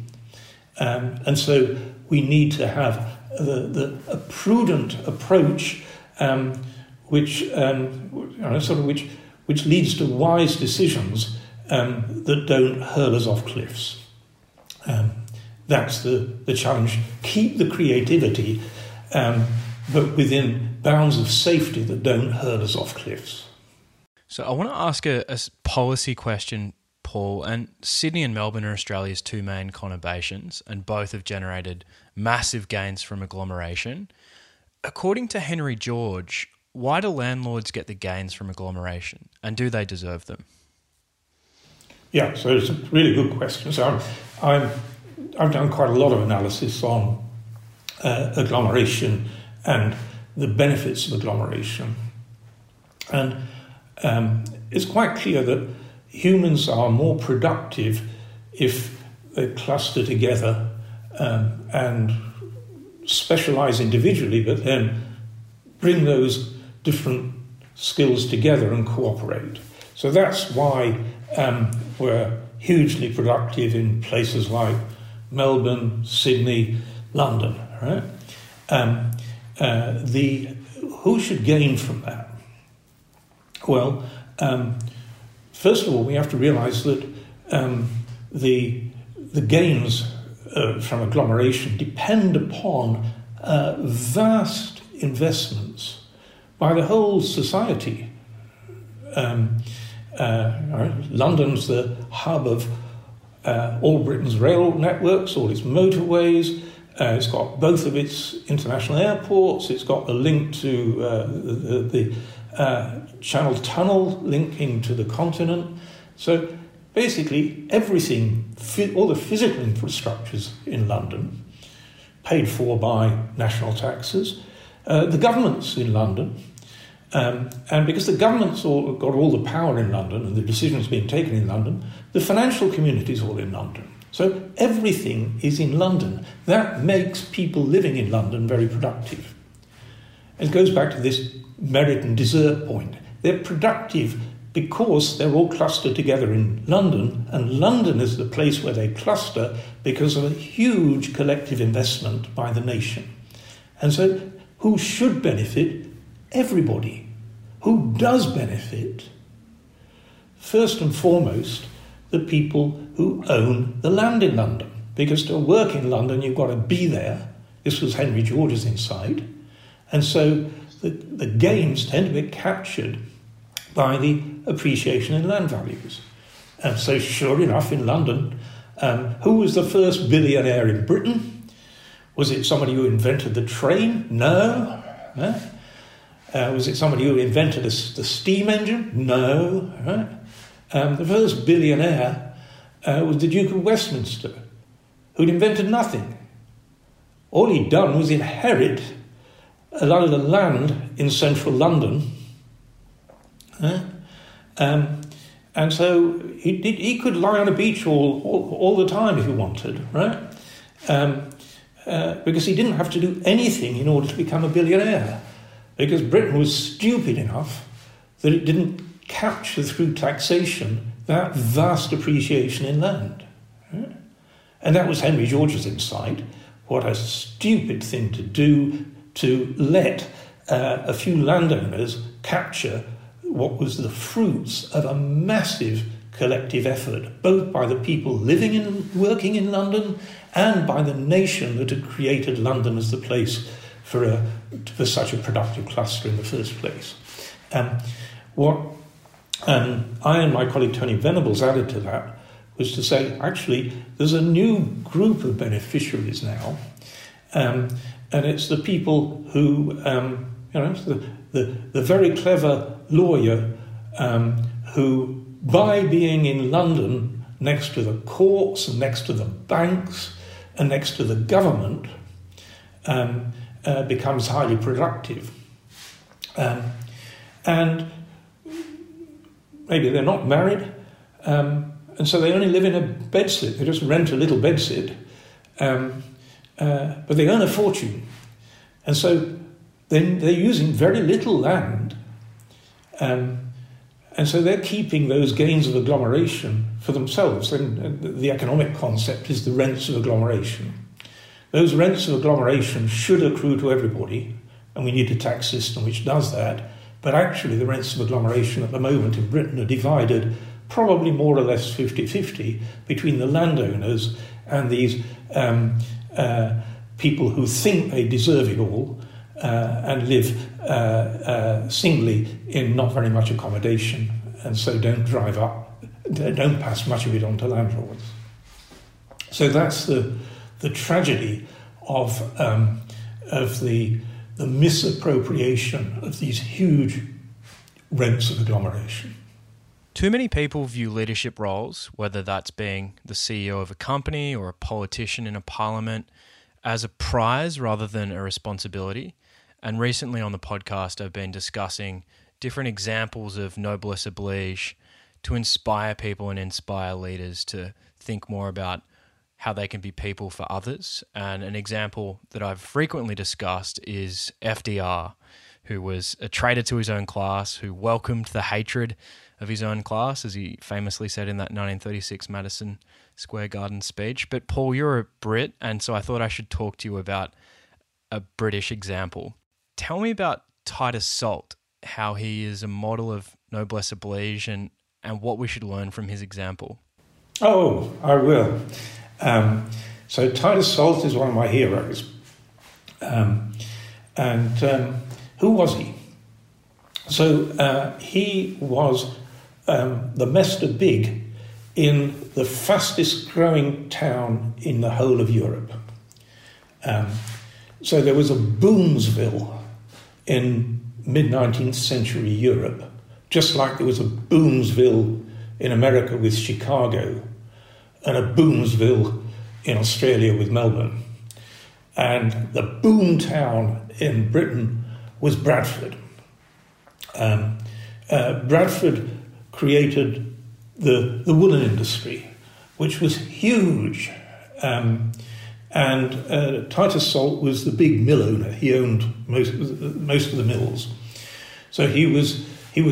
And so we need to have a prudent approach, which leads to wise decisions that don't hurl us off cliffs. That's the challenge. Keep the creativity, but within bounds of safety that don't hurl us off cliffs. So I want to ask a policy question, Paul. And Sydney and Melbourne are Australia's two main conurbations, and both have generated massive gains from agglomeration. According to Henry George, why do landlords get the gains from agglomeration, and do they deserve them? Yeah, so it's a really good question. So I've done quite a lot of analysis on agglomeration and the benefits of agglomeration. And it's quite clear that humans are more productive if they cluster together and specialise individually, but then bring those different skills together and cooperate. So that's why we're hugely productive in places like Melbourne, Sydney, London, right? Who should gain from that? Well, first of all, we have to realise that the gains from agglomeration depend upon vast investments by the whole society. London's the hub of all Britain's rail networks, all its motorways. It's got both of its international airports. It's got a link to the Channel Tunnel linking to the continent. So basically everything, all the physical infrastructures in London, paid for by national taxes, the governments in London, and because the government's got all the power in London and the decisions being taken in London, the financial community's all in London. So everything is in London. That makes people living in London very productive. It goes back to this merit and desert point. They're productive because they're all clustered together in London, and London is the place where they cluster because of a huge collective investment by the nation. And so who should benefit? Everybody. Who does benefit? First and foremost, the people who own the land in London. Because to work in London, you've got to be there. This was Henry George's insight. And so the gains tend to be captured by the appreciation in land values. And so sure enough, in London, who was the first billionaire in Britain? Was it somebody who invented the train? No. No. Was it somebody who invented the steam engine? No. Right? The first billionaire was the Duke of Westminster, who'd invented nothing. All he'd done was inherit a lot of the land in central London. Right? And so he could lie on a beach all the time if he wanted, right? Because he didn't have to do anything in order to become a billionaire. Because Britain was stupid enough that it didn't capture through taxation that vast appreciation in land. Right? And that was Henry George's insight. What a stupid thing to do to let a few landowners capture what was the fruits of a massive collective effort, both by the people living and working in London and by the nation that had created London as the place for such a productive cluster in the first place. What I and my colleague Tony Venables added to that was to say, actually, there's a new group of beneficiaries now, and it's the people who, the very clever lawyer who, by being in London next to the courts and next to the banks and next to the government, becomes highly productive. And maybe they're not married, and so they only live in a bedsit. They just rent a little bedsit, but they earn a fortune. And so they're using very little land, And so they're keeping those gains of agglomeration for themselves. And the economic concept is the rents of agglomeration. Those rents of agglomeration should accrue to everybody, and we need a tax system which does that. But actually, the rents of agglomeration at the moment in Britain are divided probably more or less 50-50 between the landowners and these people who think they deserve it all and live singly in not very much accommodation, and so don't pass much of it on to landlords. So that's the tragedy of the misappropriation of these huge rents of agglomeration. Too many people view leadership roles, whether that's being the CEO of a company or a politician in a parliament, as a prize rather than a responsibility. And recently on the podcast, I've been discussing different examples of noblesse oblige to inspire people and inspire leaders to think more about how they can be people for others. And an example that I've frequently discussed is FDR, who was a traitor to his own class, who welcomed the hatred of his own class, as he famously said in that 1936 Madison Square Garden speech. But Paul, you're a Brit, and so I thought I should talk to you about a British example. Tell me about Titus Salt, how he is a model of noblesse oblige, and what we should learn from his example. Oh, I will. So Titus Salt is one of my heroes. Who was he? So he was the Mester Big in the fastest growing town in the whole of Europe. So there was a Boomsville in mid-19th century Europe, just like there was a Boomsville in America with Chicago, and a Boomsville in Australia with Melbourne. And the boom town in Britain was Bradford. Bradford created the woolen industry, which was huge. Titus Salt was the big mill owner. He owned most of the mills. So he was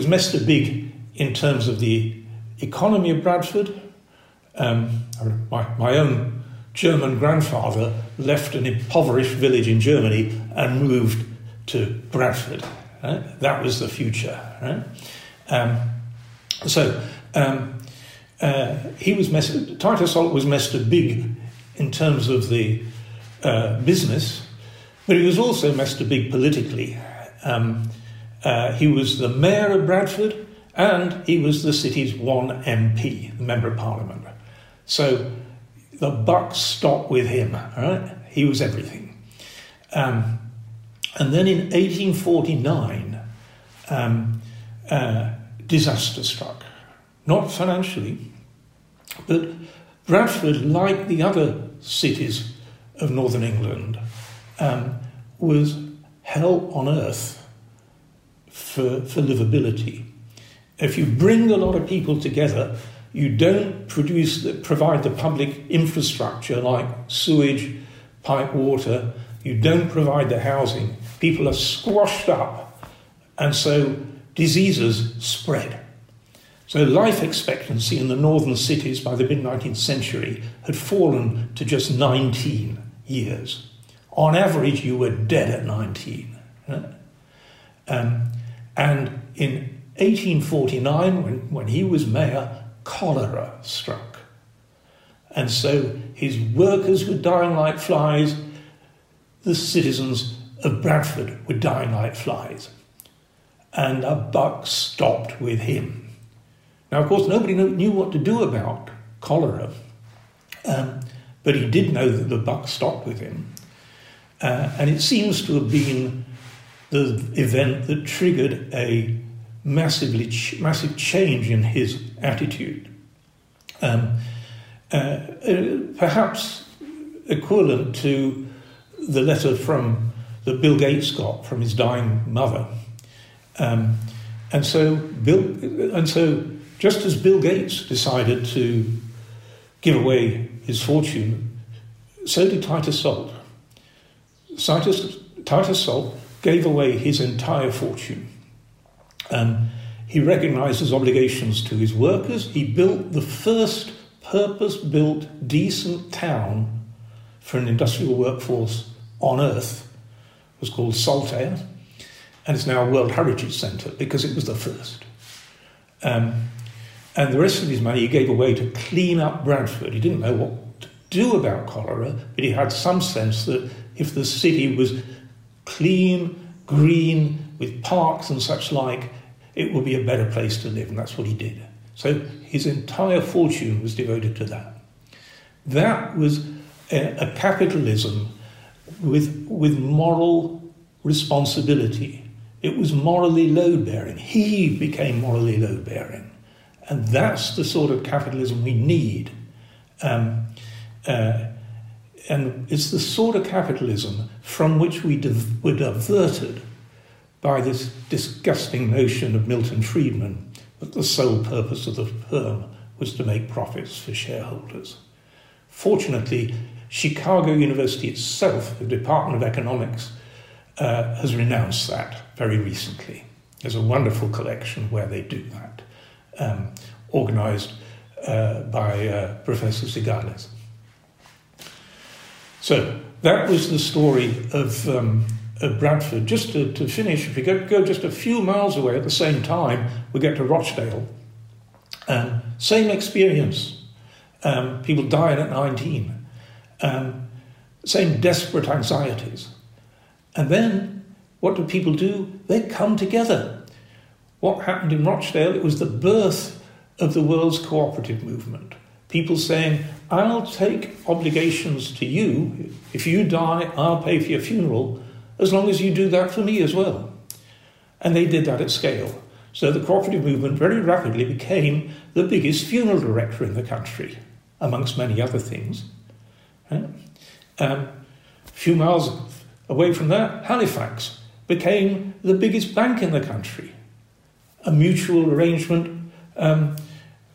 Mester Big in terms of the economy of Bradford. My own German grandfather left an impoverished village in Germany and moved to Bradford. Right? That was the future. Right? Titus Salt was Mester Big in terms of the business, but he was also Mester Big politically. He was the mayor of Bradford, and he was the city's one MP, Member of Parliament. So the buck stopped with him, all right? He was everything. And then in 1849, disaster struck. Not financially, but Bradford, like the other cities of northern England, was hell on earth for livability. If you bring a lot of people together, you don't provide the public infrastructure like sewage, pipe water. You don't provide the housing. People are squashed up, and so diseases spread. So life expectancy in the northern cities by the mid-19th century had fallen to just 19 years. On average, you were dead at 19. And in 1849, when he was mayor, cholera struck. And so his workers were dying like flies. The citizens of Bradford were dying like flies. And a buck stopped with him. Now, of course, nobody knew what to do about cholera. But he did know that the buck stopped with him. And it seems to have been the event that triggered a massive change in his attitude. Perhaps equivalent to the letter that Bill Gates got from his dying mother. And so just as Bill Gates decided to give away his fortune, so did Titus Salt. Titus Salt gave away his entire fortune. He recognised his obligations to his workers. He built the first purpose-built, decent town for an industrial workforce on Earth. It was called Saltaire, and it's now a World Heritage Centre because it was the first. And the rest of his money he gave away to clean up Bradford. He didn't know what to do about cholera, but he had some sense that if the city was clean, green, with parks and such like, it would be a better place to live, and that's what he did. So his entire fortune was devoted to that. That was a capitalism with moral responsibility. It was morally load-bearing. He became morally load-bearing. And that's the sort of capitalism we need. And it's the sort of capitalism from which we were diverted by this disgusting notion of Milton Friedman that the sole purpose of the firm was to make profits for shareholders. Fortunately, Chicago University itself, the Department of Economics, has renounced that very recently. There's a wonderful collection where they do that, organised by Professor Cigales. So that was the story of Bradford. Just to finish, if we go just a few miles away at the same time, we get to Rochdale. Same experience. People dying at 19. Same desperate anxieties. And then what do people do? They come together. What happened in Rochdale? It was the birth of the world's cooperative movement. People saying, I'll take obligations to you. If you die, I'll pay for your funeral, as long as you do that for me as well. And they did that at scale. So the cooperative movement very rapidly became the biggest funeral director in the country, amongst many other things. A few miles away from that, Halifax became the biggest bank in the country. A mutual arrangement,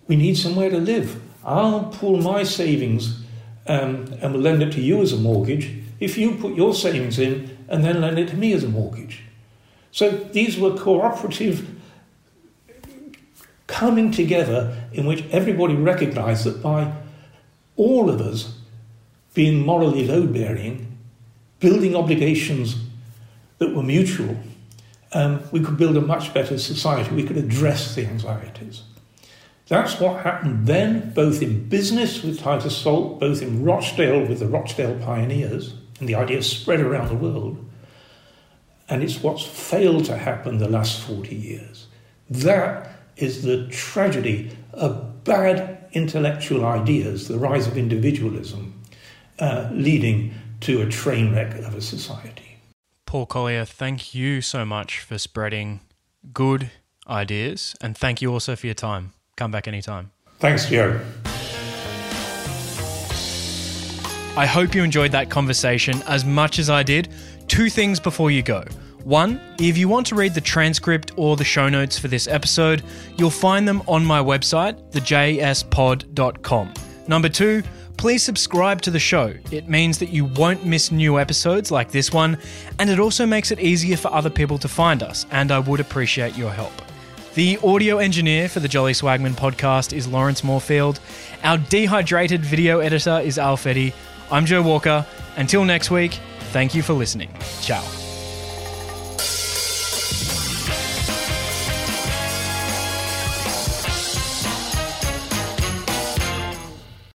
we need somewhere to live. I'll pool my savings and we'll lend it to you as a mortgage if you put your savings in and then lend it to me as a mortgage. So these were cooperative coming together in which everybody recognised that by all of us being morally load-bearing, building obligations that were mutual, we could build a much better society. We could address the anxieties. That's what happened then, both in business with Titus Salt, both in Rochdale with the Rochdale pioneers, and the idea spread around the world. And it's what's failed to happen the last 40 years. That is the tragedy of bad intellectual ideas, the rise of individualism, leading to a train wreck of a society. Paul Collier, thank you so much for spreading good ideas, and thank you also for your time. Come back anytime. Thanks, Joe. I hope you enjoyed that conversation as much as I did. Two things before you go. One, if you want to read the transcript or the show notes for this episode, you'll find them on my website, thejspod.com. Number two, please subscribe to the show. It means that you won't miss new episodes like this one, and it also makes it easier for other people to find us, and I would appreciate your help. The audio engineer for the Jolly Swagman podcast is Lawrence Moorfield. Our dehydrated video editor is Al Fetty. I'm Joe Walker. Until next week, thank you for listening. Ciao.